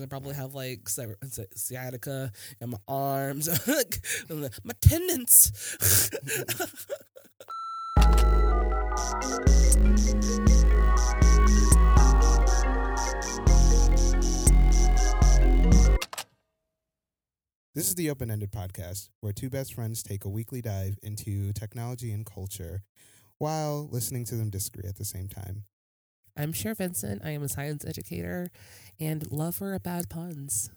I probably have like sciatica in my arms, my tendons. This is the Open-Ended Podcast, where two best friends take a weekly dive into technology and culture while listening to them disagree at the same time. I'm Cher Vincent. I am a science educator and lover of bad puns.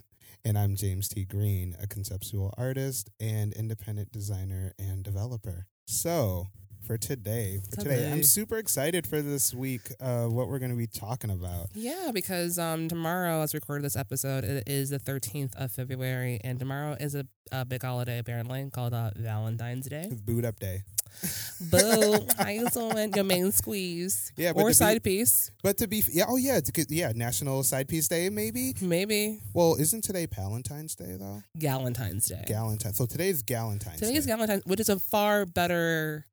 And I'm James T. Green, a conceptual artist and independent designer and developer. So for today, I'm super excited for this week of what we're going to be talking about. Yeah, because tomorrow, as we recorded this episode, it is the 13th of February, and tomorrow is a big holiday, apparently, called Valentine's Day. It's boot up day. Boo! I just want your main squeeze, yeah, or side piece. But to be, yeah, oh yeah, National Side Piece Day, maybe. Well, isn't today Palentine's Day though? Galentine's Day. So today's Galentine's. Which is a far better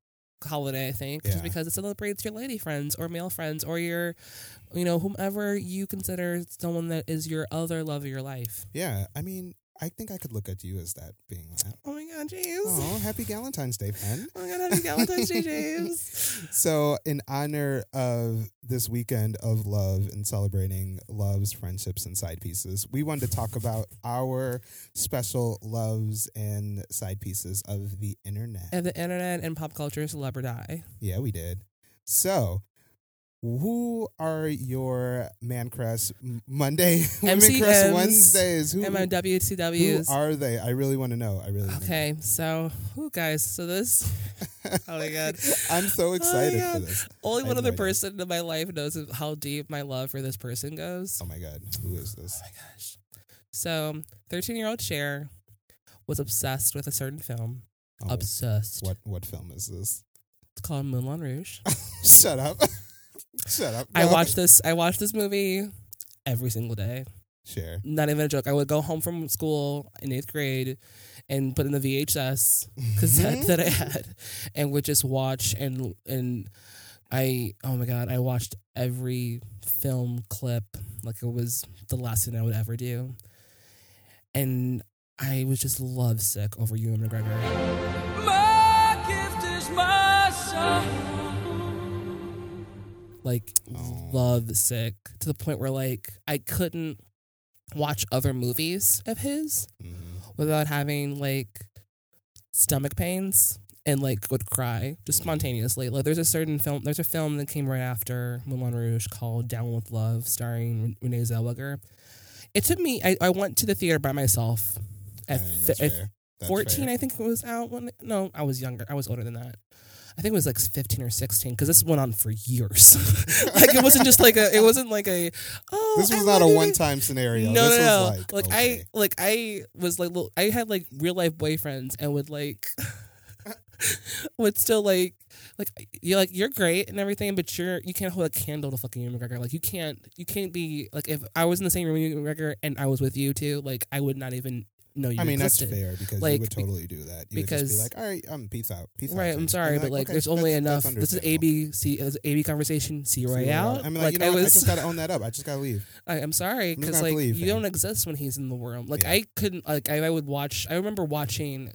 holiday, I think, just because it celebrates your lady friends or male friends or your, whomever you consider someone that is your other love of your life. Yeah, I mean, I think I could look at you as that being that. Oh my God, James. Oh, happy Galentine's Day, Pen. Oh my God, happy Galentine's Day, James. So in honor of this weekend of love and celebrating loves, friendships, and side pieces, we wanted to talk about our special loves and side pieces of the internet. Of the internet and pop culture celebrity. Yeah, we did. So who are your man crush Monday, women crush Wednesdays? MMWTWs. Who are they? I really want to know. Okay, so who guys? So this. Oh my God! I'm so excited for this. Only one other person in my life knows how deep my love for this person goes. Oh my God! Who is this? Oh my gosh! So 13-year-old Cher was obsessed with a certain film. Oh, obsessed. What film is this? It's called Moulin Rouge. Shut up. No. I watched this movie every single day. Sure. Not even a joke. I would go home from school in 8th grade and put in the VHS cassette that I had and would just watch and oh my God, I watched every film clip like it was the last thing I would ever do. And I was just lovesick over Ewan McGregor. My gift is my son. Lovesick to the point where I couldn't watch other movies of his without having stomach pains and would cry just spontaneously. There's a film that came right after Moulin Rouge called Down With Love, starring Renée Zellweger. It took me. I went to the theater by myself at 14. Fair. I think it was out when. No, I was younger. I was older than that. I think it was 15 or 16 because this went on for years. This was not a one-time scenario. No. I had real-life boyfriends and would would still you're great and everything, but you can't hold a candle to fucking Ewan McGregor. You can't be if I was in the same room with Ewan McGregor and I was with you too, I would not even. No, you existed. That's fair because you would totally do that. You would just be all right, peace out. Peace right, out. I'm sorry, but okay, there's only enough. This is AB conversation. See you right out. I mean, I just gotta own that up. I just gotta leave. I'm sorry because you don't exist when he's in the room. I couldn't. I would watch. I remember watching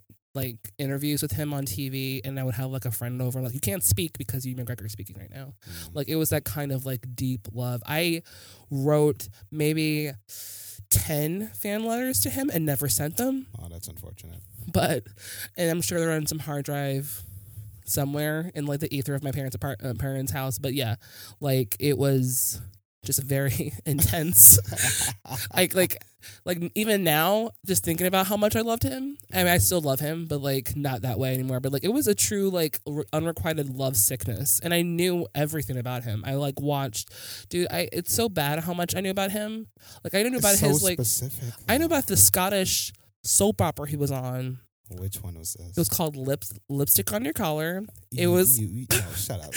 interviews with him on TV, and I would have a friend over. You can't speak because Ewan McGregor is speaking right now. Mm. It was that kind of deep love. I wrote maybe 10 fan letters to him and never sent them. Oh, that's unfortunate. And I'm sure they're on some hard drive somewhere in the ether of my parents' house. But yeah, it was just very intense. Even now, just thinking about how much I loved him. I mean, I still love him, but not that way anymore. But it was a true unrequited love sickness, and I knew everything about him. I watched, dude. It's so bad how much I knew about him. I knew about his specific. I knew about the Scottish soap opera he was on. Which one was this? It was called Lipstick on Your Collar. No, shut up.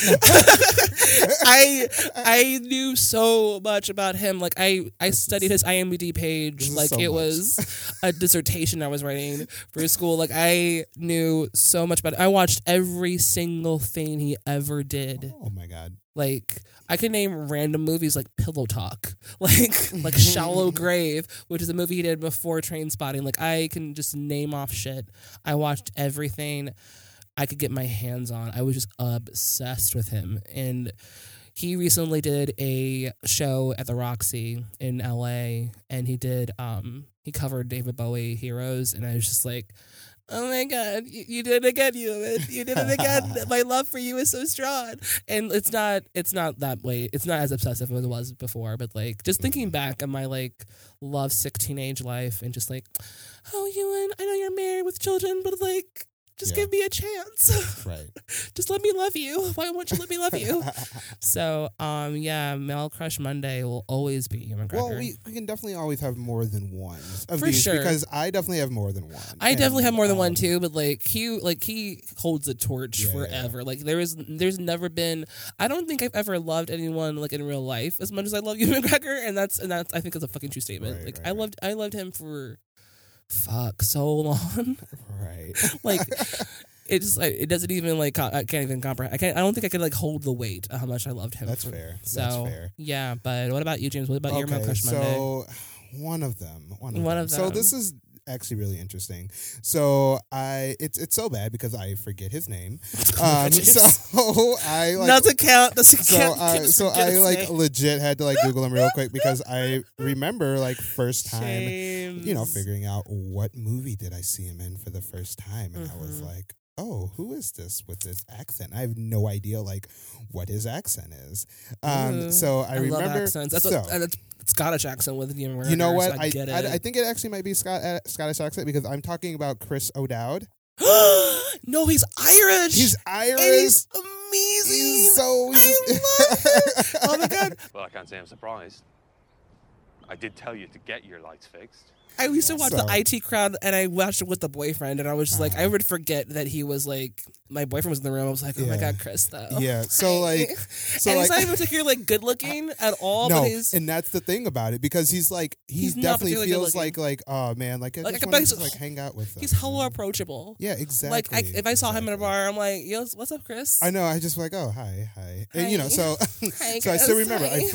I knew so much about him. I studied his IMDb page. Was a dissertation I was writing for school. I knew so much about it. I watched every single thing he ever did. Oh my God. Like, I can name random movies like Pillow Talk, like Shallow Grave, which is a movie he did before Trainspotting. Like, I can just name off shit. I watched everything I could get my hands on. I was just obsessed with him. And he recently did a show at the Roxy in LA, and he did, he covered David Bowie Heroes, and I was just like, oh my God, you did it again, Ewan. You did it again. My love for you is so strong. And it's not that way. It's not as obsessive as it was before, but like just thinking back on my like lovesick teenage life and just like, oh, Ewan, I know you're married with children, but like just give me a chance. Right. Just let me love you. Why won't you let me love you? So, Male Crush Monday will always be Ewan McGregor. Well, we can definitely always have more than one of these, sure. Because I definitely have more than one. I definitely have more than one too, but like he holds the torch forever. Yeah. Like there's never been, I don't think I've ever loved anyone like in real life as much as I love Ewan McGregor, and that's I think that's a fucking true statement. Right, like right, I loved him for so long. Right. Like it's like, it doesn't even like, I can't even comprehend. I don't think I could like hold the weight of how much I loved him. That's fair. Yeah. But what about you, James? What about your Male Crush Monday? So one of them. So this is actually really interesting. So it's so bad because I forget his name. Legit had to like Google him real quick because I remember like first time, James, you know, figuring out what movie did I see him in for the first time, and I was like, oh, who is this with this accent? I have no idea like what his accent is. So I remember love accents. That's Scottish accent with Ewan McGregor. You know what? So I get it. I think it actually might be Scottish accent because I'm talking about Chris O'Dowd. No, he's Irish. He's Irish. And he's amazing. I love him. Oh my God. Well, I can't say I'm surprised. I did tell you to get your lights fixed. I used to watch the IT Crowd, and I watched it with a boyfriend, and I was just like, I would forget that he was like, my boyfriend was in the room. I was like, oh my God, Chris, though. Yeah, so like... and he's not even particularly like good looking at all. No, and that's the thing about it, because he's like, he definitely feels like, oh man, like I just want to like hang out with him. He's hella approachable. Yeah, exactly. Like if I saw him in a bar, I'm like, yo, what's up, Chris? I know, I just like, oh, hi. And you know, so I still remember, I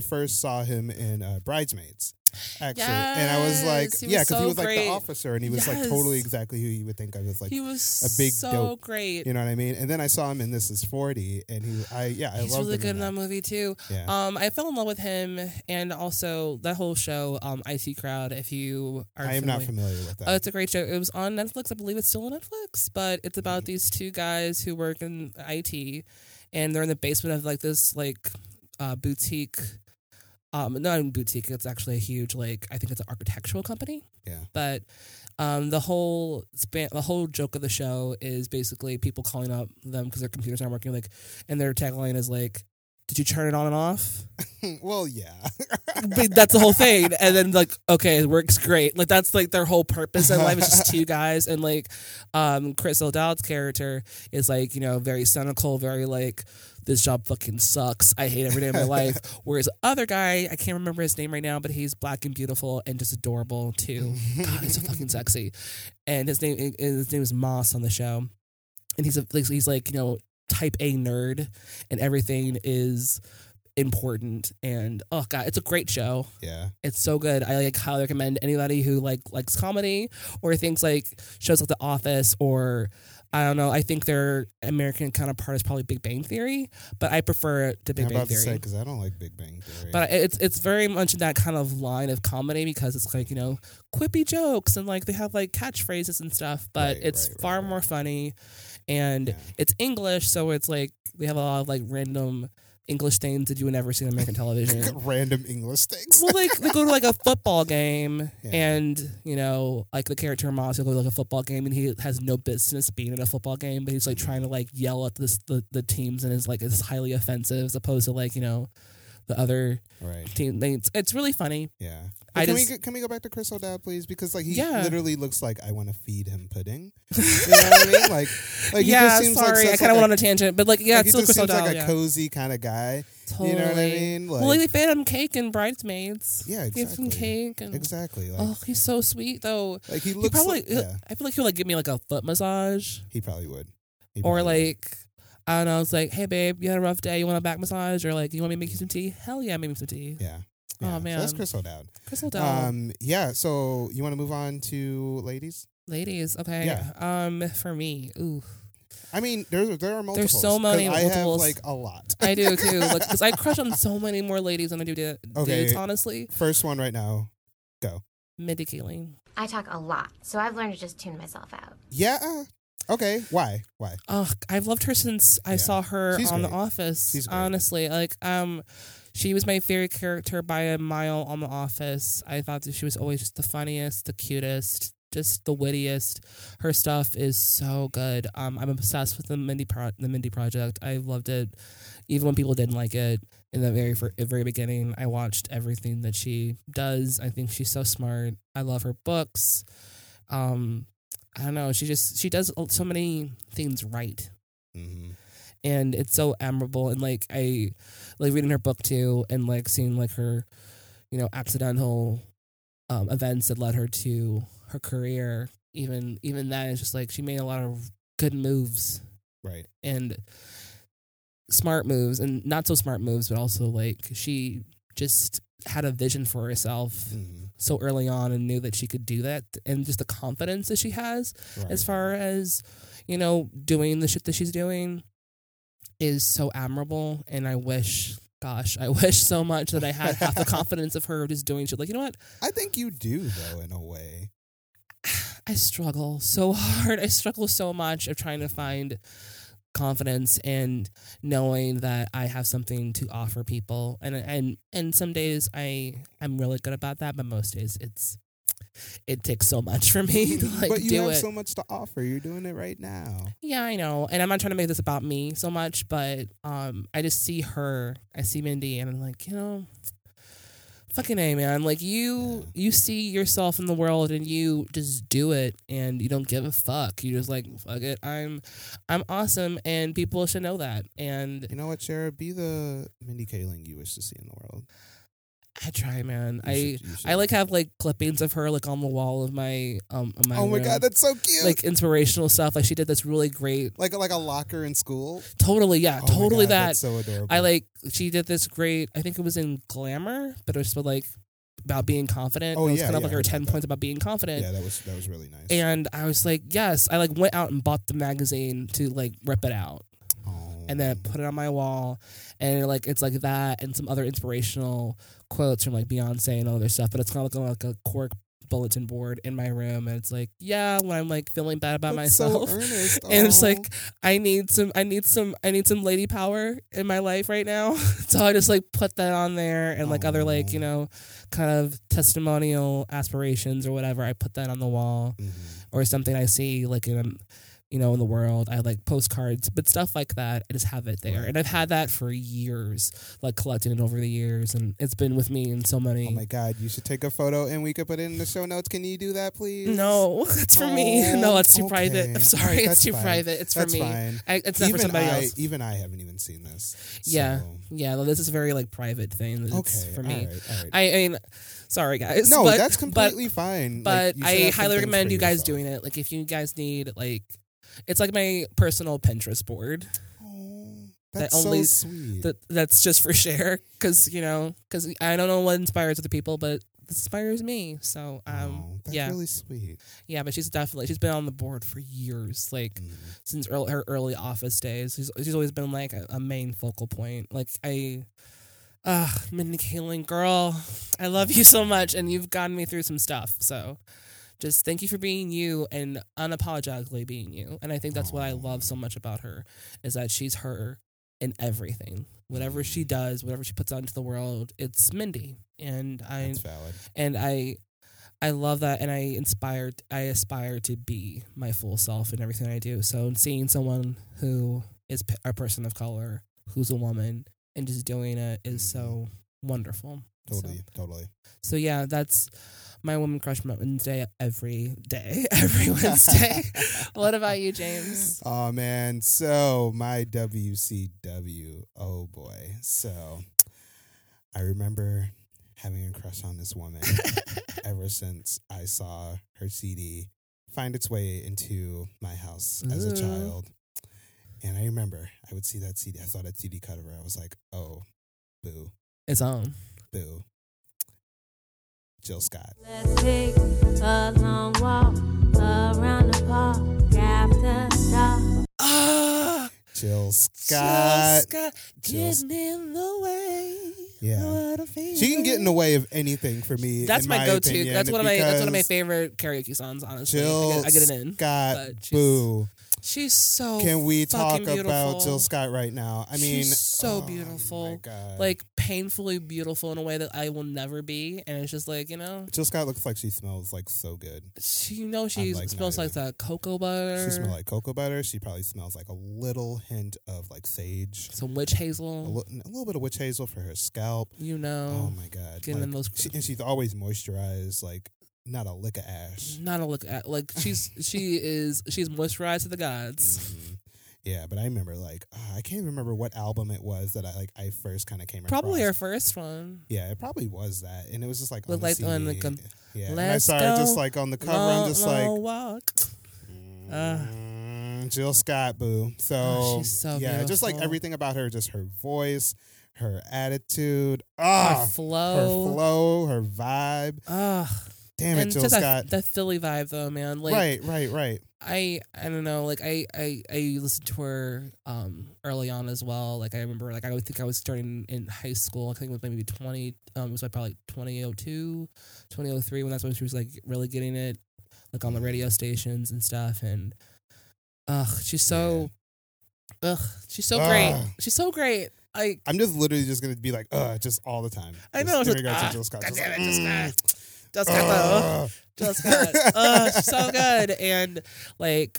first saw him in Bridesmaids. Actually, yes, and I was like, because he was like the officer, and he was like totally exactly who you would think of as like a big dope. Great, you know what I mean? And then I saw him in This Is 40, and he's loved really good in that movie too. Yeah. I fell in love with him, and also that whole show, IT Crowd. If you are, I am not familiar with that. It's a great show. It was on Netflix, I believe. It's still on Netflix, but it's about these two guys who work in IT, and they're in the basement of like this like boutique. Not in boutique, it's actually a huge, like, I think it's an architectural company. Yeah. But the whole joke of the show is basically people calling up them because their computers aren't working, like, and their tagline is like, did you turn it on and off? Well, yeah. But that's the whole thing. And then like, okay, it works great. Like that's like their whole purpose in life is just two guys. And like Chris O'Dowd's character is like, you know, very cynical, very like, this job fucking sucks. I hate every day of my life. Whereas other guy, I can't remember his name right now, but he's black and beautiful and just adorable too. God, he's so fucking sexy. And his name is Moss on the show. And he's like, you know, type A nerd, and everything is important, and oh God, it's a great show. Yeah, it's so good. I like highly recommend anybody who like likes comedy or things like shows like The Office, or I don't know, I think their American counterpart is probably Big Bang Theory, but I prefer it to Big Bang Theory because I don't like Big Bang Theory. But it's very much in that kind of line of comedy because it's like, you know, quippy jokes and like they have like catchphrases and stuff, but it's far more funny. And it's English, so it's like we have a lot of like random English things that you would never see on American television. Random English things. Well, like they go to like a football game, and you know, like the character Moss will go to like a football game, and he has no business being at a football game, but he's like trying to like yell at the teams, and is like it's highly offensive as opposed to like, you know, the other team. It's really funny. Yeah. Can we go back to Chris O'Dowd, please? Because like he literally looks like I want to feed him pudding. You know what I mean? Like he just seems like I kind of went on a tangent, but like it's still Chris O'Dowd. He just seems like a cozy kind of guy. Totally. You know what I mean? Like, well, like they fed him cake in Bridesmaids. Yeah, exactly. Give him cake. And, exactly. Like, oh, he's so sweet though. Like he looks. He probably, I feel like he'll like give me like a foot massage. He probably would. Or like. And I was like, hey, babe, you had a rough day. You want a back massage? Or like, you want me to make you some tea? Hell yeah, make me some tea. Yeah. Oh, man. So that's Chris O'Dowd. Chris O'Dowd. Yeah. So you want to move on to ladies? Ladies. Okay. Yeah. For me, ooh. I mean, there are multiples. There's so many multiples. I have, like, a lot. I do, too. Because I crush on so many more ladies than I do dudes, honestly. First one right now. Go. Mindy Kaling. I talk a lot, so I've learned to just tune myself out. Yeah. Okay. Why? I've loved her since I saw her on The Office, honestly. Like, she was my favorite character by a mile on The Office. I thought that she was always just the funniest, the cutest, just the wittiest. Her stuff is so good. I'm obsessed with the Mindy Project. I loved it, even when people didn't like it. In the very beginning, I watched everything that she does. I think she's so smart. I love her books. I don't know. She does so many things right, mm-hmm. and it's so admirable. And like I like reading her book too, and like seeing like her, you know, accidental events that led her to her career. Even that is just like she made a lot of good moves, right? And smart moves and not so smart moves, but also like she just had a vision for herself mm-hmm. so early on and knew that she could do that, and just the confidence that she has right. as far as, you know, doing the shit that she's doing is so admirable. And I wish so much that I had half the confidence of her just doing shit. Like, you know what? I think you do, though, in a way. I struggle so hard. I struggle so much of trying to find confidence and knowing that I have something to offer people. And some days I'm really good about that, but most days it takes so much for me to like do it. But you have so much to offer. You're doing it right now. Yeah, I know. And I'm not trying to make this about me so much, but I just see her. I see Mindy and I'm like, you know, fucking A, man. Like you see yourself in the world and you just do it and you don't give a fuck. You just like, fuck it. I'm awesome and people should know that. And you know what, Shara? Be the Mindy Kaling you wish to see in the world. I try, man. I like have like clippings of her like on the wall of my Oh my room. God, that's so cute! Like inspirational stuff. Like she did this really great like a locker in school. Totally, yeah, oh totally my God, that. That's so adorable. She did this great. I think it was in Glamour, but it was like about being confident. Oh, it was kind of like her 10 points about being confident. Yeah, that was really nice. And I was like, yes, I like went out and bought the magazine to like rip it out. And then I put it on my wall, and like it's like that, and some other inspirational quotes from like Beyonce and all other stuff. But it's kind of like a cork bulletin board in my room, and it's like, yeah, when I'm like feeling bad about myself, so earnest. And it's like I need some lady power in my life right now. So I just like put that on there, and like other like, you know, kind of testimonial aspirations or whatever. I put that on the wall, mm-hmm. or something I see like in. You know, in the world, I like postcards, but stuff like that, I just have it there. Right. And I've had that for years, like collecting it over the years, and it's been with me in so many. Oh my God, you should take a photo and we could put it in the show notes. Can you do that, please? No, it's for me. No, it's too private. I'm sorry, it's too private. It's for me. Fine. It's not for somebody else. Even I haven't even seen this. So. Yeah, well, this is a very like private thing. It's for me. All right. I mean, sorry guys. No, that's completely fine. But I highly recommend you guys doing it. Like if you guys need like. It's like my personal Pinterest board. Oh, that's so sweet. That's just for share, because I don't know what inspires other people, but this inspires me. So, that's really sweet. Yeah, but she's been on the board for years, like since her early Office days. She's always been like a main focal point. Like Mindy Kaling, girl, I love you so much, and you've gotten me through some stuff. So. Just thank you for being you and unapologetically being you. And I think that's what I love so much about her is that she's her in everything. Whatever she does, whatever she puts out into the world, it's Mindy. And that's valid. And I love that, and I aspire to be my full self in everything I do. So seeing someone who is a person of color, who's a woman, and just doing it is so wonderful. Totally. So yeah, that's my woman crush Wednesday every Wednesday. What about you, James? Oh man, so my WCW. Oh boy, so I remember having a crush on this woman ever since I saw her CD find its way into my house as a child, And I remember I would see that CD. I saw that CD cover. I was like, oh, boo. It's on. Boo. Jill Scott. Let's take a long walk around the park after dark. Jill Scott. Getting in the way. Yeah. She can get in the way of anything for me. That's my go to. That's one of my favorite karaoke songs, honestly. Jill I get it in. Scott, boo. She's so Can we talk beautiful. About Jill Scott right now? I mean, she's so beautiful. My God. Like, painfully beautiful in a way that I will never be. And it's just like, you know. Jill Scott looks like she smells like so good. She, you know, she smells like that cocoa butter. She smells like cocoa butter. She probably smells like a little hint of like sage. Some witch hazel. A little bit of witch hazel for her scalp. You know. Oh my God. Getting in those. And she's always moisturized. Like. Not a lick of ash. Not a lick of ash. Like, she's moisturized to the gods. Mm-hmm. Yeah, but I remember, like, I can't remember what album it was that I first kind of came across. Probably her first one. Yeah, it probably was that. And it was just, like, on the CD. On, like, yeah. And I saw her just, like, on the cover. I'm just like... walk. Jill Scott, boo. So, she's so beautiful. Yeah, just, like, everything about her. Just her voice. Her attitude. Her flow. Her flow. Her vibe. Ugh. Damn it, Jill Scott. That Philly vibe, though, man. Like, right. I don't know. Like, I listened to her early on as well. Like, I remember, like, I would think I was starting in high school. I think it was maybe 20. It was probably like 2002, 2003, when that's when she was, like, really getting it, like, on the radio stations and stuff. And, she's so great. She's so great. I'm just literally just going to be like, just all the time. I know. Just, Jill Scott. God damn it, Jill Scott. Just got so good. And like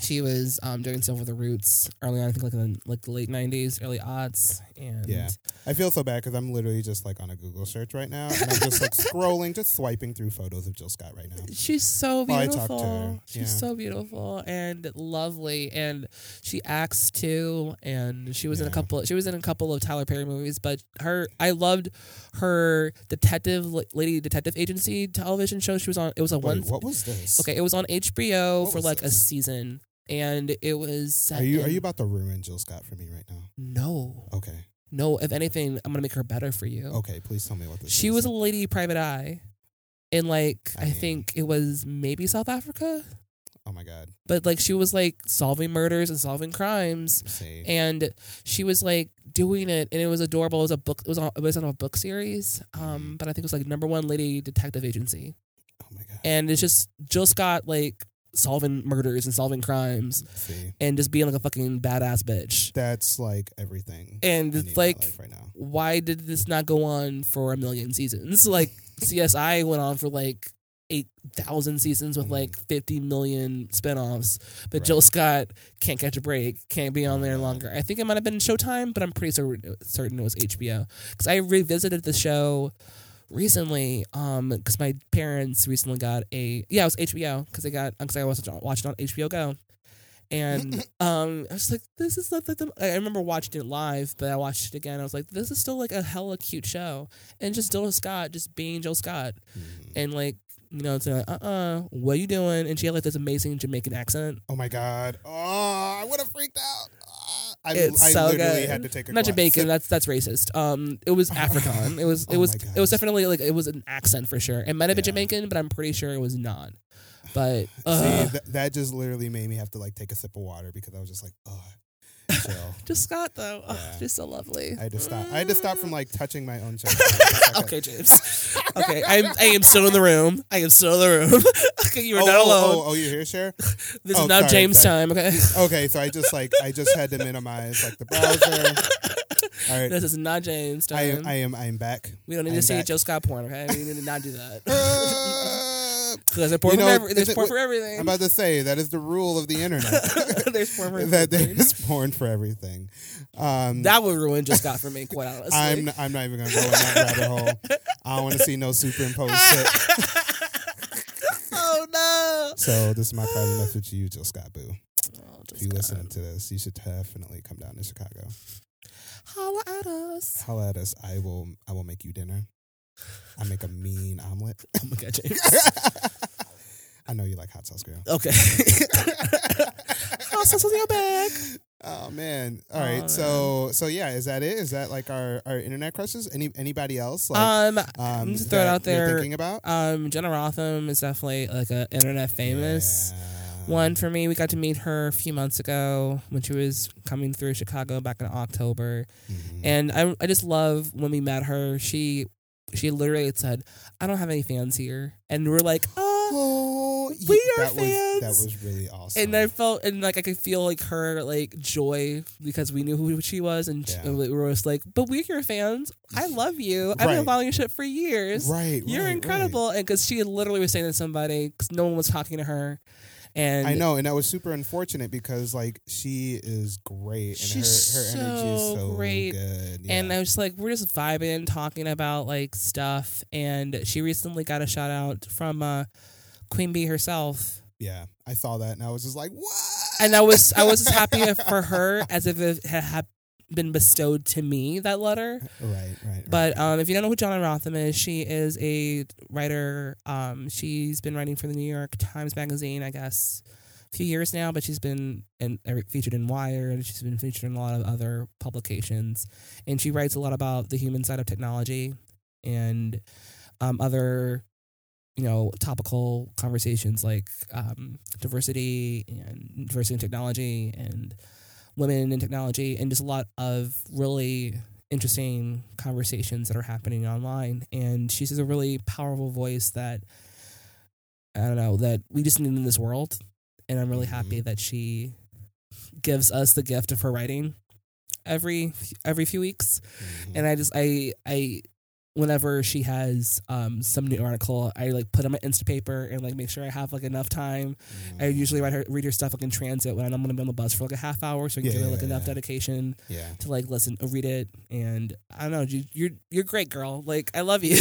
she was doing stuff with the Roots early on, I think like in the late 90s, early aughts. And yeah, I feel so bad because I'm literally just like on a Google search right now, and I'm just like scrolling, just swiping through photos of Jill Scott right now. She's so beautiful. I talk to her. She's so beautiful and lovely, and she acts too. And she was in a couple. She was in a couple of Tyler Perry movies, but I loved her Lady Detective Agency television show. She was on. It was a one. What was this? Okay, it was on HBO for like a season. And it was. Are you about to ruin Jill Scott for me right now? No. Okay. No, if anything, I'm gonna make her better for you. Okay, please tell me what this is. She was a lady private eye, in like I think it was maybe South Africa. Oh my God! But like she was like solving murders and solving crimes, and she was like doing it, and it was adorable. It was a book. It was on a book series. But I think it was like No. 1 Lady Detective Agency. Oh my God! And it's just Jill Scott like. Solving murders and solving crimes and just being like a fucking badass bitch. That's like everything. And it's like, right now. Why did this not go on for a million seasons? Like CSI went on for like 8,000 seasons with like 50 million spinoffs, but Jill Scott can't catch a break, can't be on there longer. I think it might have been Showtime, but I'm pretty certain it was HBO because I revisited the show. Recently, because my parents recently got it was HBO because I was watching on HBO Go, and I was like, this is not the. I remember watching it live, but I watched it again. I was like, this is still like a hella cute show, and just Jill Scott just being Jill Scott, and like you know, it's like what are you doing? And she had like this amazing Jamaican accent. Oh my God! Oh, I would have freaked out. I literally had to take a not class. Jamaican. That's racist. It was African. It was definitely like it was an accent for sure. It might have been Jamaican, but I'm pretty sure it was not. But see, that just literally made me have to like take a sip of water because I was just like, chill. Just Scott though, she's so lovely. I had to stop. I had to stop from like touching my own chest. Okay, James. Okay, I am still in the room. Okay, you are not alone. Oh, you're here, Cher? This is not James time. Okay. Okay, so I just had to minimize like the browser. All right. This is not James time. I am back. We don't need to see Jill Scott porn. Okay, we need to not do that. There's porn for everything. I'm about to say that is the rule of the internet. There's porn for everything. That there is porn for everything. That would ruin Jill Scott for me, quite honestly. I'm not even gonna go in that rabbit hole. I don't want to see no superimposed shit. Oh no! So this is my private message to you, Jill Scott boo. Oh, if you're listening to this, you should definitely come down to Chicago. Holla at us. Holla at us. I will make you dinner. I make a mean omelet. Oh my God, James. I know you like hot sauce, girl. Okay. Hot sauce This is your bag. Oh man! All right, so yeah, is that it? Is that like our internet crushes? Anybody else? Like, I'm just throw it out there. You're thinking about Jenna Wortham is definitely like a internet famous one for me. We got to meet her a few months ago when she was coming through Chicago back in October, and I just love when we met her. She literally said, "I don't have any fans here," and we're like, we are fans. That was really awesome. And I felt, and like I could feel like her like joy because we knew who she was, and we were just like, but we're your fans. I love you. I've been following your shit for years. Right. You're incredible. Right. And because she literally was saying to somebody because no one was talking to her. And I know, and that was super unfortunate because like she is great, and she's her energy is so great. Good. Yeah. And I was like, we're just vibing, talking about like stuff, and she recently got a shout out from Queen Bee herself. Yeah, I saw that, and I was just like, what? And I was as happy for her as if it had been bestowed to me, that letter. Right. But if you don't know who Jenna Wortham is, she is a writer. She's been writing for the New York Times Magazine, I guess, a few years now, but she's been featured in Wired. She's been featured in a lot of other publications, and she writes a lot about the human side of technology and other, you know, topical conversations like diversity in technology and women in technology, and just a lot of really interesting conversations that are happening online. And she's a really powerful voice that, I don't know, that we just need in this world. And I'm really happy that she gives us the gift of her writing every few weeks. And I whenever she has some new article, I like put on my Insta paper and like make sure I have like enough time. I usually read her stuff like in transit when I'm gonna be on the bus for like a half hour, so I can give her like enough dedication to like listen, read it. And I don't know, you're great, girl. Like I love you,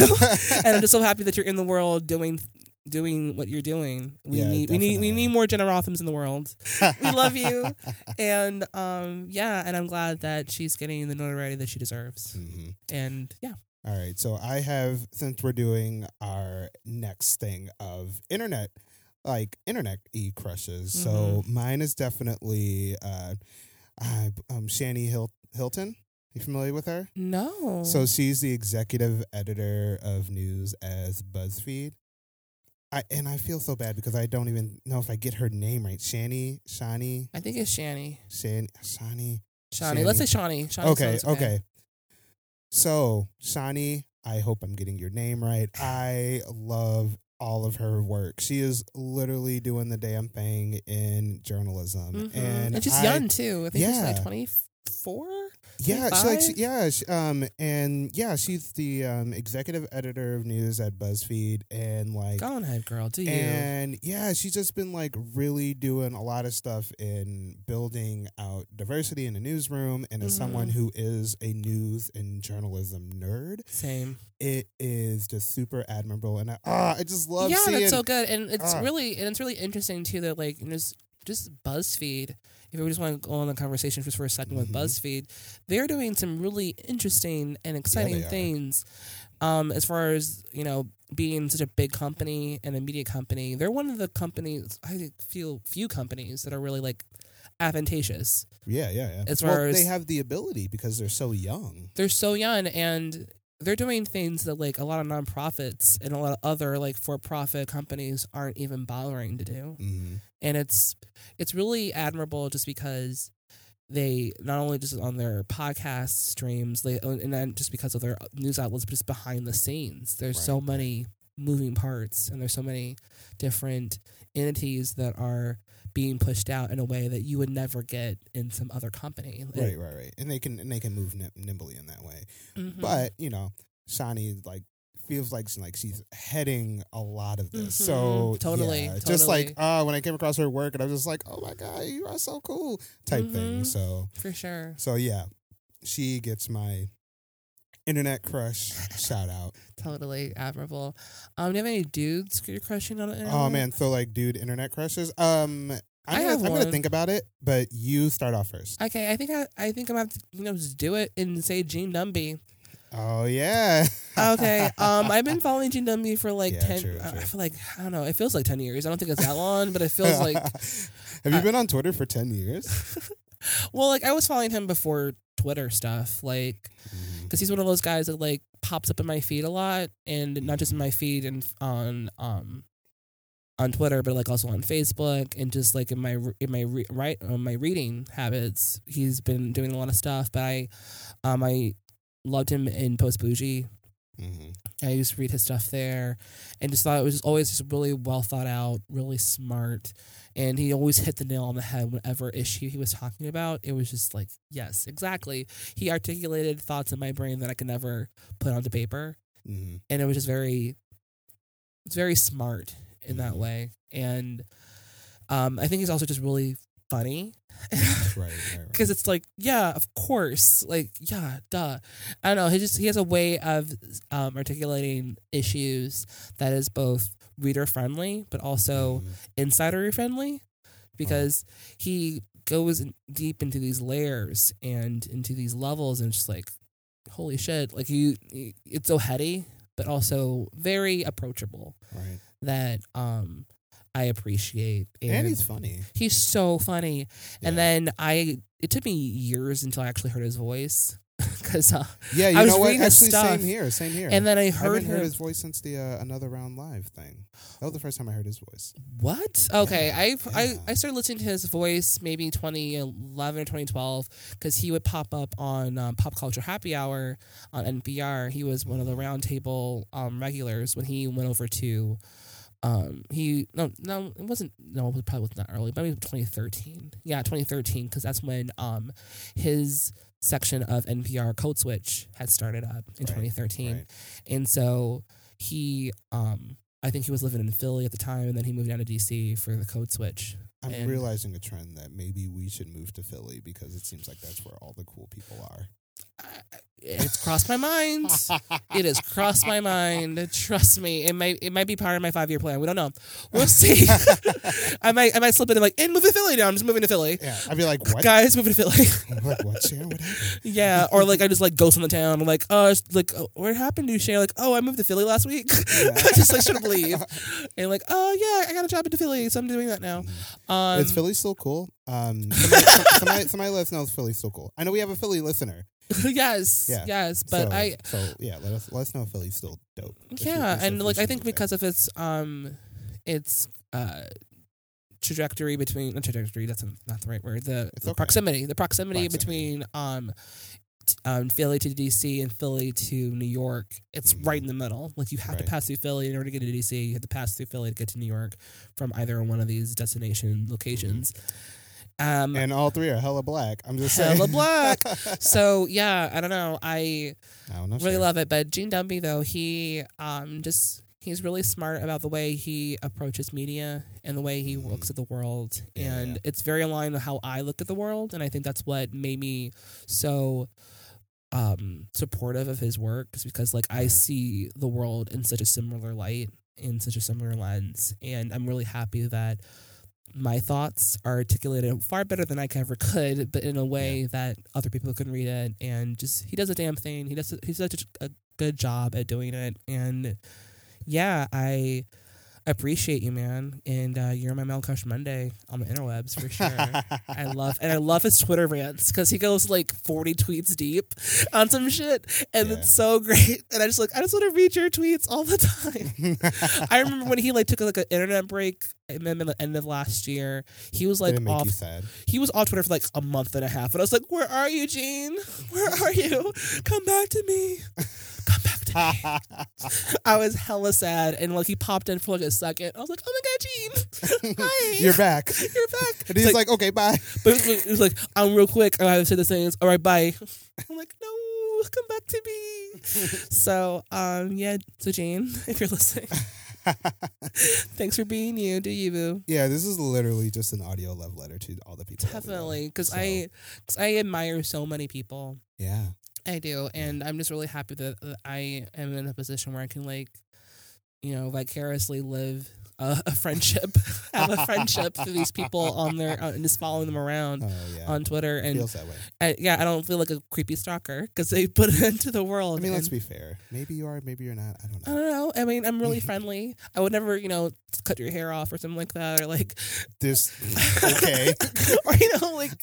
and I'm just so happy that you're in the world doing what you're doing. We need more Jenna Worthams in the world. We love you, and and I'm glad that she's getting the notoriety that she deserves, and yeah. All right, so I have, since we're doing our next thing of internet, like internet crushes. So mine is definitely Shani Hilton. You familiar with her? No. So she's the executive editor of news as BuzzFeed. And I feel so bad because I don't even know if I get her name right. Shani. I think it's Shani. Shani. Let's say Shani. Okay. So, Shani, I hope I'm getting your name right. I love all of her work. She is literally doing the damn thing in journalism. And she's young, too. I think she's like 24? 25? Yeah. She's the executive editor of news at BuzzFeed. And like, go on ahead, girl. Do you? And yeah, she's just been like really doing a lot of stuff in building out diversity in the newsroom. And as someone who is a news and journalism nerd, same. It is just super admirable, and I just love seeing. Yeah, that's so good, and it's really interesting too that like just BuzzFeed. If we just want to go on the conversation just for a second with BuzzFeed, they're doing some really interesting and exciting things. As far as, you know, being such a big company and a media company, they're one of the companies, I feel, few companies that are really like advantageous. Yeah. As far as they have the ability because they're so young. And they're doing things that like a lot of nonprofits and a lot of other like for-profit companies aren't even bothering to do. And it's really admirable just because they not only just on their podcast streams, and then just because of their news outlets, but just behind the scenes. There's so many moving parts, and there's so many different entities that are being pushed out in a way that you would never get in some other company. Right. And they can move nimbly in that way. But, you know, Shani, like, feels like she's heading a lot of this. So totally. Just like when I came across her work, and I was just like, oh my god, you are so cool type thing. So for sure. So yeah, she gets my internet crush shout out. Totally admirable. Do you have any dudes you're crushing on the internet? Oh man, so like dude internet crushes. I'm gonna think about it, but you start off first. Okay, I think I'm gonna have to just do it and say Gene Demby. Oh, yeah. Okay. I've been following Gene Demby for like 10. True. I feel like, I don't know. It feels like 10 years. I don't think it's that long, but it feels like. Have you been on Twitter for 10 years? Well, like, I was following him before Twitter stuff, like, because he's one of those guys that like pops up in my feed a lot, and not just in my feed and on Twitter, but like also on Facebook, and just like in my reading habits, he's been doing a lot of stuff. But I loved him in Post Bougie. Mm-hmm. I used to read his stuff there, and just thought it was always really well thought out, really smart, and he always hit the nail on the head. Whatever issue he was talking about, it was just like, yes, exactly. He articulated thoughts in my brain that I could never put onto paper, and it was just very smart in that way. And I think he's also just really funny, right? Because it's like, yeah, of course, like, yeah, duh. I don't know. He has a way of articulating issues that is both reader friendly but also insider friendly, because he goes deep into these layers and into these levels, and just like, holy shit, like it's so heady but also very approachable. Right. That I appreciate. And he's funny. He's so funny. Yeah. And then it took me years until I actually heard his voice. Because yeah, you know what? Actually, same here. And then I haven't heard his voice since the Another Round Live thing. That was the first time I heard his voice. What? Okay, yeah. I started listening to his voice maybe 2011 or 2012, because he would pop up on Pop Culture Happy Hour on NPR. He was one of the roundtable regulars when he went over to. It probably was not early, but maybe 2013. Yeah, 2013, because that's when his section of NPR Code Switch had started up in 2013. Right. And so he, I think he was living in Philly at the time, and then he moved down to DC for the Code Switch. I'm realizing a trend that maybe we should move to Philly, because it seems like that's where all the cool people are. It's crossed my mind. It has crossed my mind. Trust me, it might be part of my 5-year plan. We don't know. We'll see. I might slip in and like, moving to Philly now. I'm just moving to Philly. Yeah, I'd be like, what? Guys, moving to Philly. I'm like, what, Shane? What happened? Yeah, or like I just like ghost on the town. I'm like, what happened to Shane? Like, oh, I moved to Philly last week. Yeah. I just like shouldn't believe. And like, oh yeah, I got a job in Philly, so I'm doing that now. Is Philly still cool? Somebody let us know if Philly's still cool. I know we have a Philly listener. Yes, but let us know if Philly's still dope. I think because of its trajectory between that's not the right word. The proximity between Philly to DC and Philly to New York, it's right in the middle. Like you have to pass through Philly in order to get to DC. You have to pass through Philly to get to New York from either one of these destination locations. And all three are hella black. I'm just saying. Hella black. So, yeah, I don't know. I don't know, really love it. But Gene Demby, though, he he's really smart about the way he approaches media and the way he looks at the world. Yeah, and it's very aligned with how I look at the world. And I think that's what made me so supportive of his work, is because, like, I see the world in such a similar light, in such a similar lens. And I'm really happy that my thoughts are articulated far better than I ever could, but in a way that other people can read it. And just, he does a damn thing. He's such a good job at doing it. And yeah, I appreciate you, man. And you're my Mel Crush Monday on the interwebs for sure. I love his Twitter rants, because he goes like 40 tweets deep on some shit, and it's so great. And I just want to read your tweets all the time. I remember when he like took like an internet break. I remember the end of last year, he was like off. He was off Twitter for like a month and a half, and I was like, "Where are you, Gene? Where are you? Come back to me! Come back to me!" I was hella sad, and like he popped in for like a second. I was like, "Oh my god, Gene! Hi, you're back!" And he's like, "Okay, bye." But it was like, "I'm real quick, and I have to say the things. All right, bye." I'm like, "No, come back to me." So, so Gene, if you're listening. Thanks for being you. Do you, boo? Yeah, this is literally just an audio love letter to all the people. Definitely, because I admire so many people. Yeah, I do, and I'm just really happy that I am in a position where I can, like, you know, vicariously live have a friendship for these people on their and just following them around on Twitter. And feels that way. I don't feel like a creepy stalker because they put it into the world. I mean, let's be fair. Maybe you are, maybe you're not. I don't know. I mean, I'm really friendly. I would never, cut your hair off or something like that, or like this. Okay. Or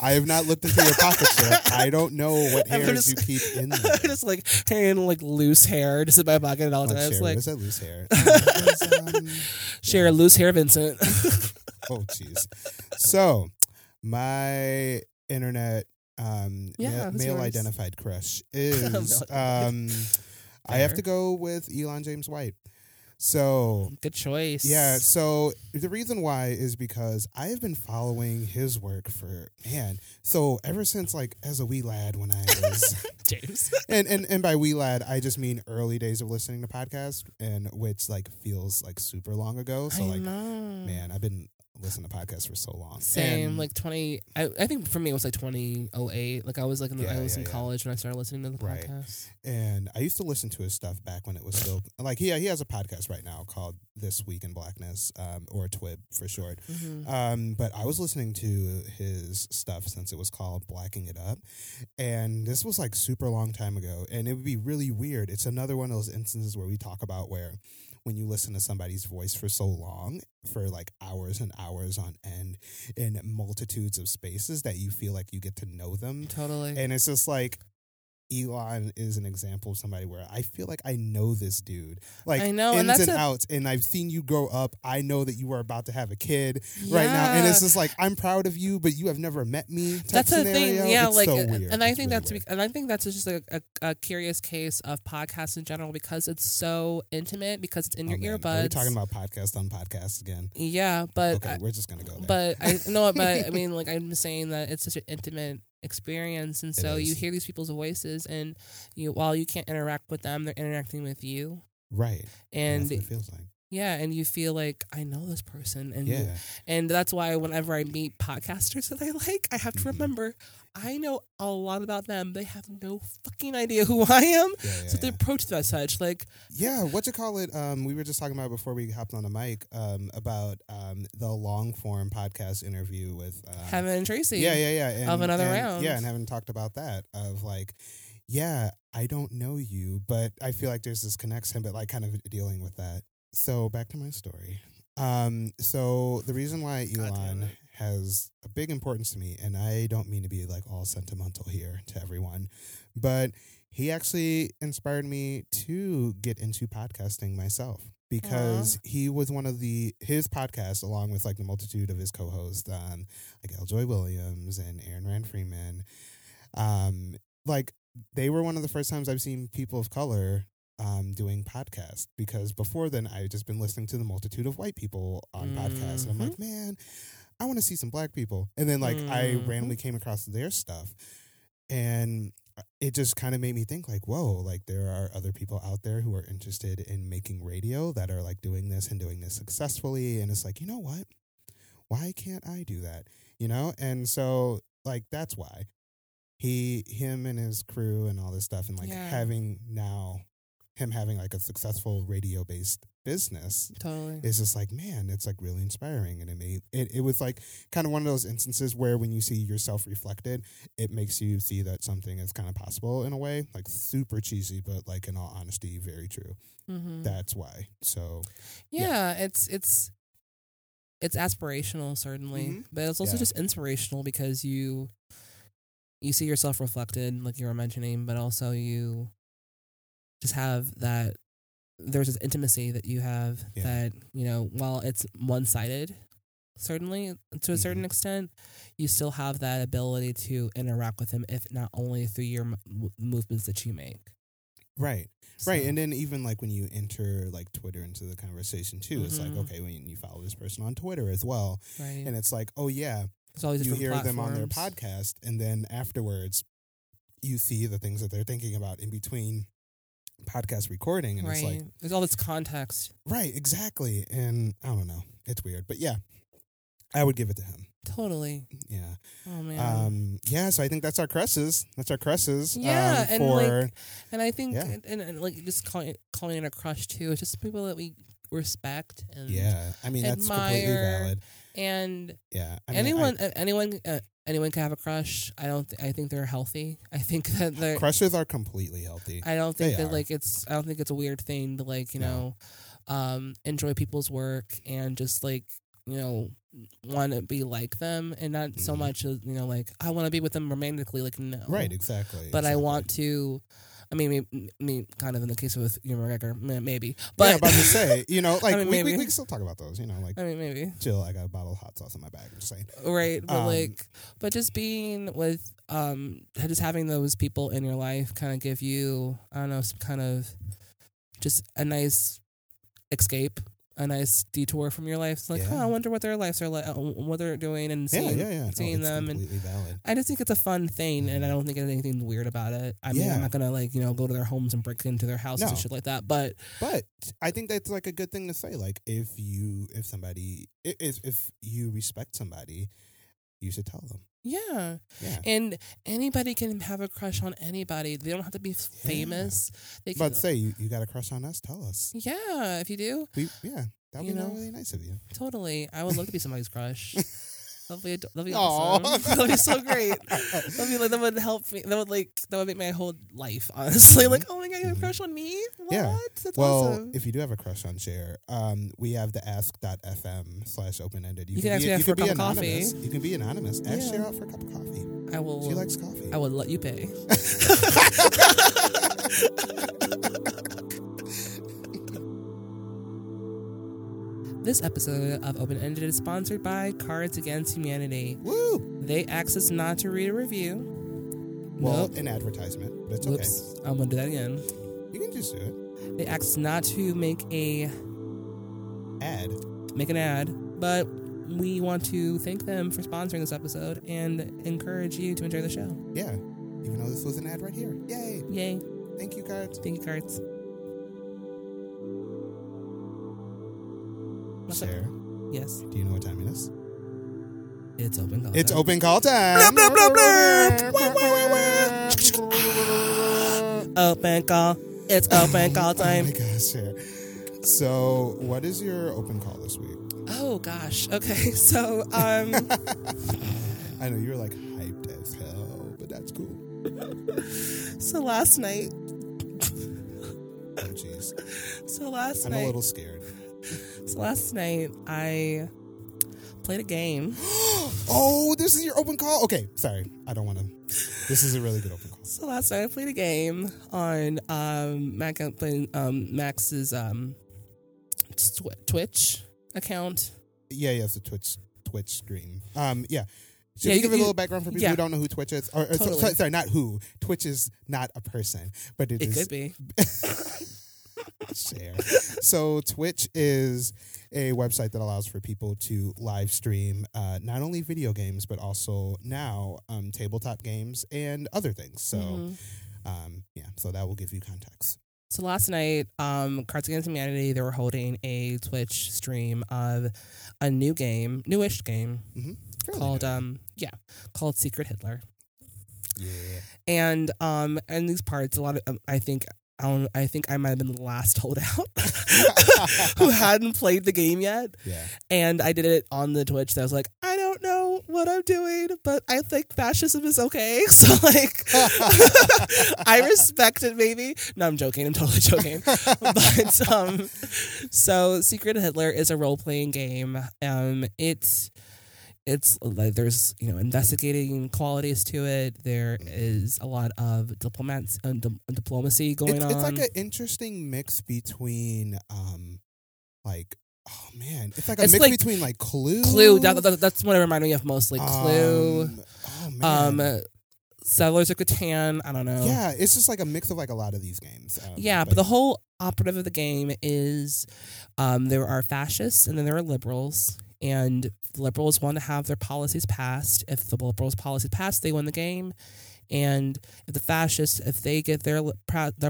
I have not looked into your pockets yet. I don't know what hairs you keep in there. Just like hanging loose hair just in my pocket at all times. Sure. What is that loose hair? Share loose hair, Vincent. Oh, jeez. So, my internet male-identified crush is... I have to go with Elon James White. So... Good choice. Yeah, so the reason why is because I have been following his work for... Man, so ever since, as a wee lad when I was... James. And by wee lad, I just mean early days of listening to podcasts, and which, feels, super long ago. So, man, I've been... listen to podcasts for so long. Same, and 20. I think for me it was 2008. I was in college when I started listening to the podcast. And I used to listen to his stuff back when it was still he has a podcast right now called This Week in Blackness, or TWIB for short. Mm-hmm. But I was listening to his stuff since it was called Blacking It Up, and this was super long time ago. And it would be really weird. It's another one of those instances where we talk about where. When you listen to somebody's voice for so long, for hours and hours on end, in multitudes of spaces, that you feel like you get to know them. Totally. And it's just Elon is an example of somebody where I feel like I know this dude. Ins and outs. And I've seen you grow up. I know that you are about to have a kid right now. And it's just I'm proud of you, but you have never met me. That's the thing. Yeah. It's so weird. And I think that's just a curious case of podcasts in general, because it's so intimate, because it's in your earbuds. We're talking about podcasts on podcasts again. Yeah. But okay, we're just going to go there. But I'm saying that it's such an intimate experience, and so you hear these people's voices, and while you can't interact with them, they're interacting with you, right? And that's what it feels like. Yeah, and you feel I know this person, and and that's why whenever I meet podcasters that I like, I have to remember I know a lot about them. They have no fucking idea who I am, so they approach them as such. We were just talking about before we hopped on the mic about the long form podcast interview with Heaven and Tracy. And, of another round. Yeah, and haven't talked about that of I don't know you, but I feel like there's this connection, but kind of dealing with that. So back to my story. So the reason why Elon has a big importance to me, and I don't mean to be all sentimental here to everyone, but he actually inspired me to get into podcasting myself, because he was one of his podcast, along with the multitude of his co-hosts, L. Joy Williams and Aaron Rand Freeman. They were one of the first times I've seen people of color doing podcasts, because before then I had just been listening to the multitude of white people on podcasts, and I'm man, I want to see some black people. And then I randomly came across their stuff, and it just kind of made me think whoa, there are other people out there who are interested in making radio that are doing this and doing this successfully. And it's you know what? Why can't I do that? And so that's why him and his crew and all this stuff, and him having a successful radio based business. Totally. It's just man, it's really inspiring. And it was kind of one of those instances where when you see yourself reflected, it makes you see that something is kind of possible in a way, super cheesy, but in all honesty, very true. Mm-hmm. That's why. So yeah. it's aspirational, certainly, mm-hmm. but it's also just inspirational, because you see yourself reflected, like you were mentioning, but also you just have that, there's this intimacy that you have that, while it's one-sided, certainly, to a certain extent, you still have that ability to interact with him, if not only through your movements that you make. Right. So. Right. And then even when you enter Twitter into the conversation too, it's okay, when you follow this person on Twitter as well, right. And it's you hear them on their podcast, and then afterwards you see the things that they're thinking about in between podcast recording, and right. It's there's all this context, right? Exactly. And I don't know, it's weird, but yeah, I would give it to him. Totally. Yeah. Oh man. So I think that's our crushes. Yeah, and I think, and just calling it a crush too. It's just people that we respect and yeah, I mean, that's completely valid. And yeah, I mean, anyone can have a crush. I think they're healthy. I think that the crushes are completely healthy. I don't think I don't think it's a weird thing to enjoy people's work and just want to be like them, and not so much as I want to be with them romantically. I want to. I mean, kind of in the case of Ewan McGregor, maybe. But yeah, about to say, we can still talk about those, maybe. Jill, I got a bottle of hot sauce in my bag. I'm just saying, right? But but just being with, just having those people in your life kind of give you, some kind of just a nice escape, a nice detour from your life. It's I wonder what their lives are like, what they're doing, and seeing them. And valid. I just think it's a fun thing, and I don't think there's anything weird about it. I mean, I'm not gonna go to their homes and break into their houses and shit like that. But I think that's a good thing to say. If you respect somebody, you should tell them. Yeah. And anybody can have a crush on anybody. They don't have to be famous. They can, but say you got a crush on us, tell us. Yeah, if you do. That would be really nice of you. Totally. I would love to be somebody's crush. That'd be awesome. That'd be so great. That would help me. That would make my whole life, honestly. Mm-hmm. Oh my God, you have a crush on me? What? Yeah. That's awesome. If you do have a crush on Cher, we have the ask.fm/open-ended. You can ask me out for a cup of coffee. You can be anonymous. Ask Cher out for a cup of coffee. I will. She likes coffee. I will let you pay. This episode of Open Ended is sponsored by Cards Against Humanity. Woo! They asked us not to read a review. Well, an advertisement. That's okay. I'm going to do that again. You can just do it. They asked us not to make an ad, but we want to thank them for sponsoring this episode and encourage you to enjoy the show. Yeah. Even though this was an ad right here. Yay. Yay. Thank you, Cards. Thank you, Cards. Sarah? Yes. Do you know what time it is? It's open call time. It's open call time. Blah, blah, blah, blah. Open call. It's open call time. Oh my gosh, Sarah. So, what is your open call this week? Oh gosh. Okay. So, I know you were hyped as hell, but that's cool. So last night. Oh jeez. I'm a little scared. So last night, I played a game. Oh, this is your open call? Okay, sorry. I don't want to. This is a really good open call. So last night, I played a game on Max's Twitch account. Yeah, it's a Twitch stream. Should we give a little background for people who don't know who Twitch is? Or, totally. Sorry, not who. Twitch is not a person, but it is. It could be. Share. So Twitch is a website that allows for people to live stream not only video games, but also now tabletop games and other things. So, so that will give you context. So last night, Cards Against Humanity, they were holding a Twitch stream of a newish game called Secret Hitler. Yeah. And in these parts, a lot of I think I might have been the last holdout who hadn't played the game yet. Yeah. And I did it on the Twitch. So I was like, I don't know what I'm doing, but I think fascism is okay. So I respect it, maybe. No, I'm joking. I'm totally joking. But so Secret Hitler is a role-playing game. It's like there's investigating qualities to it. There is a lot of diplomacy going on. It's an interesting mix between between Clue. Clue. That's what it reminded me of mostly. Clue. Oh man. Settlers of Catan. I don't know. Yeah, it's just a mix of a lot of these games. But the whole operative of the game is there are fascists and then there are liberals. And liberals want to have their policies passed. If the liberals' policies pass, they win the game. And if the fascists, if they get their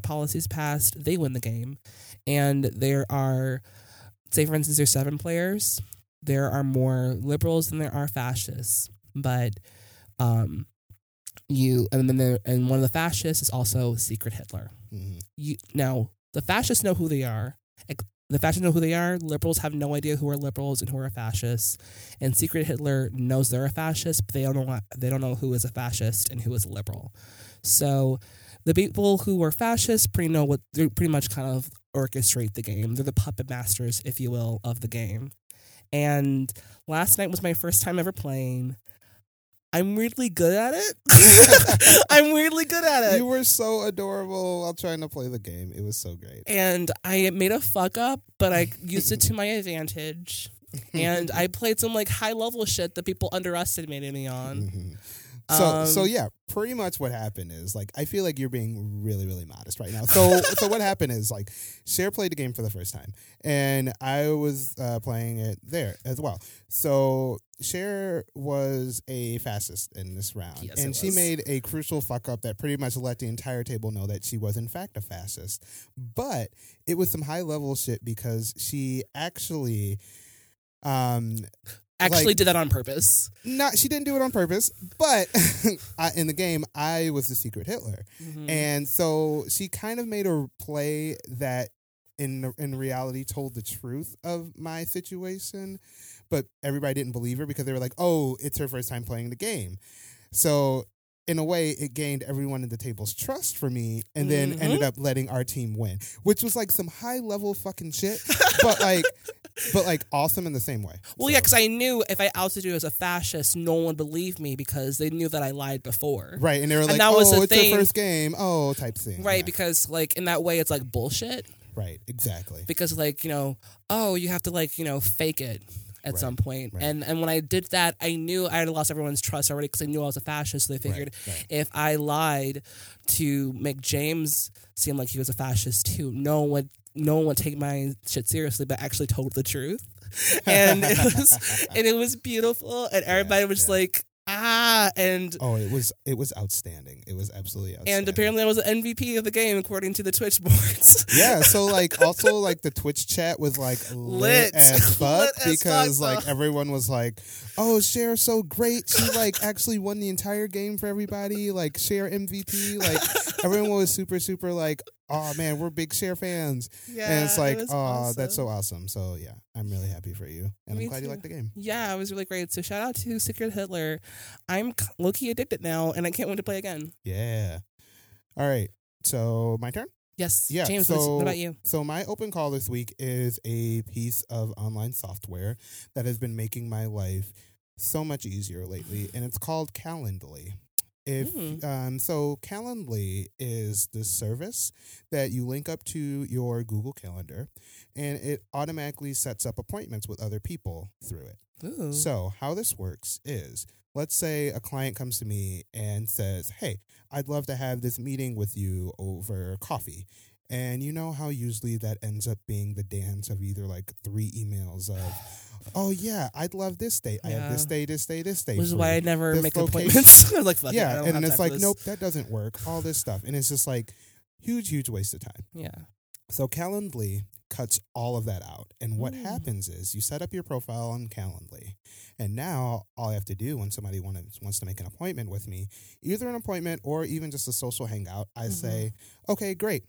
policies passed, they win the game. And there are, say for instance, there's 7 players. There are more liberals than there are fascists. But and one of the fascists is also Secret Hitler. Mm-hmm. Now the fascists know who they are. The fascists know who they are. Liberals have no idea who are liberals and who are fascists. And Secret Hitler knows they're a fascist, but they don't know who is a fascist and who is a liberal. So the people who are fascists pretty much kind of orchestrate the game. They're the puppet masters, if you will, of the game. And last night was my first time ever playing. I'm weirdly good at it. You were so adorable while trying to play the game. It was so great. And I made a fuck up, but I used it to my advantage. And I played some like high level shit that people underestimated me on. Mm-hmm. So yeah, pretty much what happened is like I feel like you're being really, really modest right now. So what happened is like Cher played the game for the first time, and I was playing it there as well. So Cher was a fascist in this round, yes, and she made a crucial fuck up that pretty much let the entire table know that she was in fact a fascist. But it was some high level shit because she actually did that on purpose. No, she didn't do it on purpose, but in the game, I was the Secret Hitler. Mm-hmm. And so she kind of made a play that in reality told the truth of my situation, but everybody didn't believe her because they were like, oh, it's her first time playing the game. So in a way, it gained everyone at the table's trust for me and then mm-hmm. ended up letting our team win, which was like some high level fucking shit, but like awesome in the same way. Well, so. Yeah, because I knew if I ousted you as a fascist, no one believed me because they knew that I lied before. Right, and they were like, oh, it's her first game, oh, type thing. Right, yeah. Because like in that way, it's like bullshit. Right, exactly. Because like, you know, oh, you have to like, you know, fake it. At right, some point. Right. And when I did that, I knew I had lost everyone's trust already because I knew I was a fascist. So they figured if I lied to make James seem like he was a fascist too, no one would take my shit seriously, but actually told the truth. And it was beautiful. And everybody was just like, ah. And oh, it was outstanding. It was absolutely outstanding. And apparently I was an MVP of the game according to the Twitch boards. Yeah, so like also like the Twitch chat was like lit as fuck because like everyone was like, oh, Cher so great. She like actually won the entire game for everybody. Like Cher MVP. Like everyone was super, super like, oh man, we're big Cher fans. Yeah, and it's like, oh, that's so awesome. So yeah, I'm really happy for you. And I'm glad you liked the game. Yeah, it was really great. So shout out to Secret Hitler. I'm low-key addicted now, and I can't wait to play again. Yeah. All right. So my turn? Yes. Yeah, James, what about you? So my open call this week is a piece of online software that has been making my life so much easier lately, and it's called Calendly. So Calendly is this service that you link up to your Google Calendar, and it automatically sets up appointments with other people through it. Ooh. So how this works is, let's say a client comes to me and says, hey, I'd love to have this meeting with you over coffee. And you know how usually that ends up being the dance of either like three emails of, oh yeah, I'd love this date. Yeah. I have this day. Which is why I never make appointments. I was like, fuck yeah, it. I don't and have it's time like, for this. Nope, that doesn't work. All this stuff, and it's just like huge, huge waste of time. Yeah. So Calendly cuts all of that out, and what happens is you set up your profile on Calendly, and now all I have to do when somebody wants to make an appointment with me, either an appointment or even just a social hangout, I say, okay, great.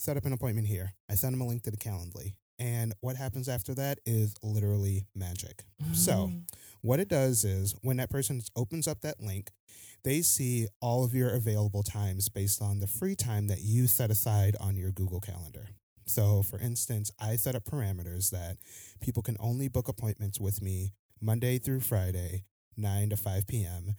Set up an appointment here. I send them a link to the Calendly. And what happens after that is literally magic. Mm-hmm. So what it does is when that person opens up that link, they see all of your available times based on the free time that you set aside on your Google Calendar. So, for instance, I set up parameters that people can only book appointments with me Monday through Friday, 9 to 5 p.m.,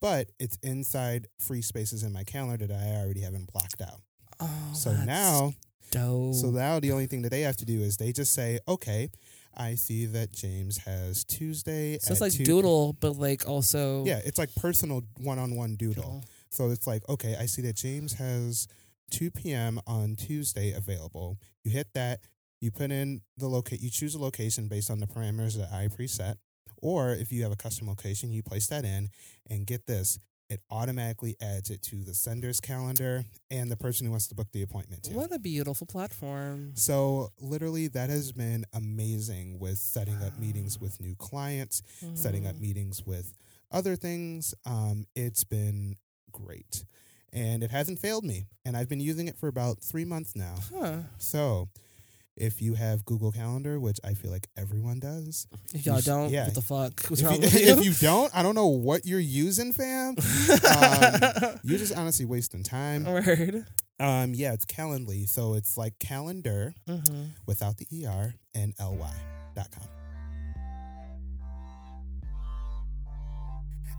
but it's inside free spaces in my calendar that I already haven't blocked out. Oh, so now the only thing that they have to do is they just say, okay, I see that James has Tuesday. So it's like doodle, but like also. Yeah, it's like personal one-on-one doodle. So it's like, okay, I see that James has 2 p.m. on Tuesday available. You hit that. You put in the you choose a location based on the parameters that I preset. Or if you have a custom location, you place that in and get this. It automatically adds it to the sender's calendar and the person who wants to book the appointment to. What a beautiful platform. So literally that has been amazing with setting up meetings with new clients, setting up meetings with other things. It's been great. And it hasn't failed me. And I've been using it for about 3 months now. Huh. So If you have Google Calendar, which I feel like everyone does. If y'all don't, yeah. What the fuck? What's wrong with you? If you don't, I don't know what you're using, fam. You're just honestly wasting time. Word. Yeah, it's Calendly. So it's like calendar without the ER and ly.com.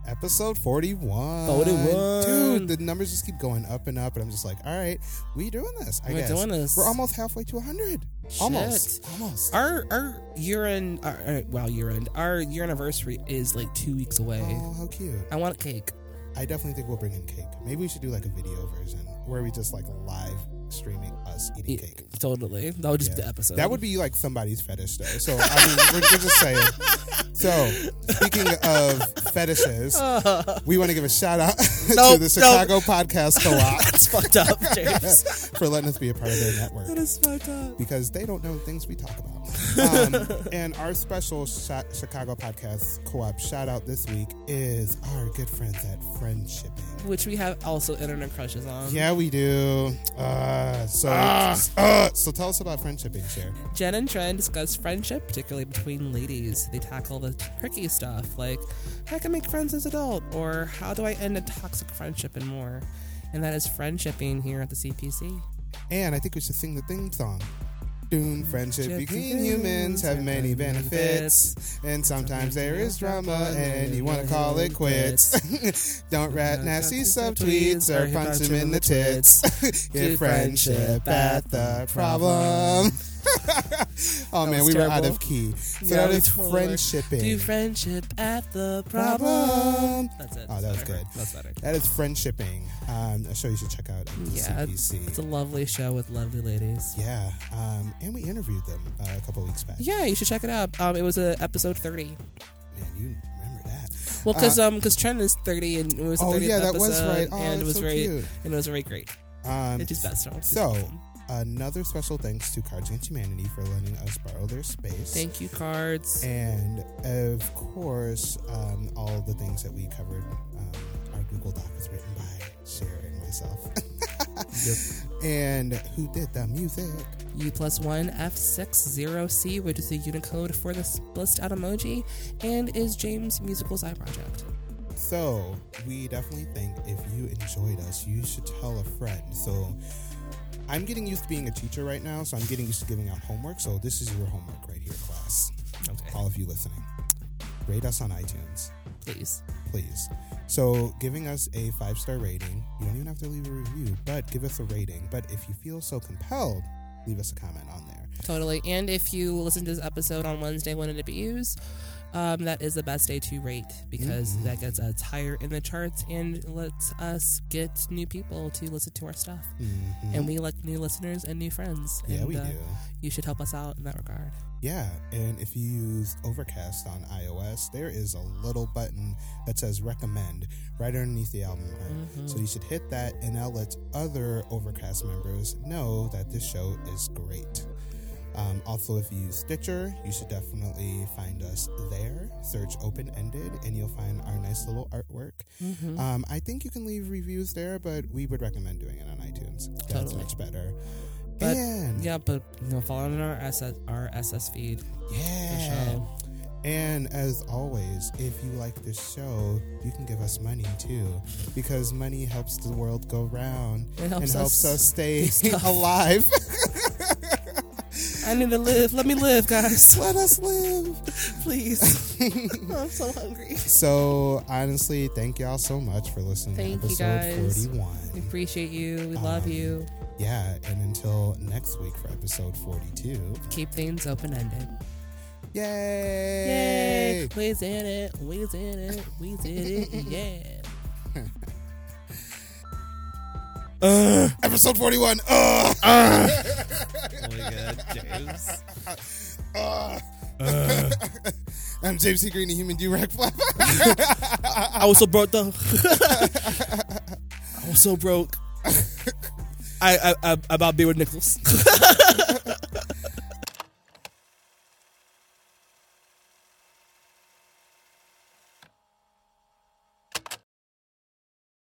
Episode 41. 41. Dude, the numbers just keep going up and up. And I'm just like, all right, we doing this, I guess. We're doing this. We're almost halfway to 100. Shit. Almost. Our year anniversary is like 2 weeks away. Oh, how cute. I want cake. I definitely think we'll bring in cake. Maybe we should do like a video version where we just like live streaming us eating cake. Totally. That would just be the episode. That would be like somebody's fetish though. So I mean, we're just saying. So speaking of fetishes, we want to give a shout out to the Chicago Podcast Co-op. That's fucked up, James. For letting us be a part of their network. That is fucked up. Because they don't know things we talk about. And our special Chicago Podcast Co-op shout out this week is our good friends at Friendshipping, which we have also internet crushes on. Yeah, we do. So tell us about Friendshipping, Cher. Jen and Tren discuss friendship, particularly between ladies. They tackle the tricky stuff like how can I make friends as an adult, or how do I end a toxic friendship, and more. And that is Friendshipping here at the CPC. And I think we should sing the theme song. Friendship between humans have many benefits, and sometimes there is drama and you want to call it quits. Don't rat nasty subtweets or punch him in the tits. Get friendship at the problem. Oh man, we were out of key. So that is Friendshipping. Do friendship at the problem. That's it. Oh, that was good. That's better. That is Friendshipping. A show you should check out at the CPC. It's a lovely show with lovely ladies. Yeah. And we interviewed them a couple weeks back. Yeah, you should check it out. It was episode 30. Man, you remember that. Well, because Trent is 30 and it was the 30th episode. Oh yeah, that was right. Oh, and it was so very cute. And it was very great. It just best. So another special thanks to Cards Against Humanity for letting us borrow their space. Thank you, Cards. And of course, all the things that we covered. Our Google Doc was written by Cher and myself. Yep. And who did the music? U+1F60C, which is the Unicode for the spliced out emoji, and is James Musical's eye project. So we definitely think if you enjoyed us, you should tell a friend. So I'm getting used to being a teacher right now, so I'm getting used to giving out homework. So this is your homework right here, class. Okay. All of you listening, rate us on iTunes. Please. So giving us a 5-star rating. You don't even have to leave a review, but give us a rating. But if you feel so compelled, leave us a comment on there. Totally. And if you listen to this episode on Wednesday when it debuts, that is the best day to rate, because that gets us higher in the charts and lets us get new people to listen to our stuff. Mm-hmm. And we like new listeners and new friends. Yeah, and we do. You should help us out in that regard. Yeah, and if you use Overcast on iOS, there is a little button that says recommend right underneath the album art. So you should hit that, and that lets other Overcast members know that this show is great. Also, if you use Stitcher, you should definitely find us there. Search Open Ended, and you'll find our nice little artwork. I think you can leave reviews there, but we would recommend doing it on iTunes. That's much better. But, following our RSS feed. Yeah. And as always, if you like this show, you can give us money too, because money helps the world go round and helps us stay alive. I need to live. Let me live, guys. Let us live. Please. I'm so hungry. So, honestly, thank y'all so much for listening to episode 41. We appreciate you. We love you. Yeah, and until next week for episode 42. Keep things open-ended. Yay! Yay! We did it. We did it. We did it. Yeah. Episode 41. Oh my God, James. I'm James C. Green, a human do-rag flap. I was so broke, though. I was so broke. I about be with Nichols.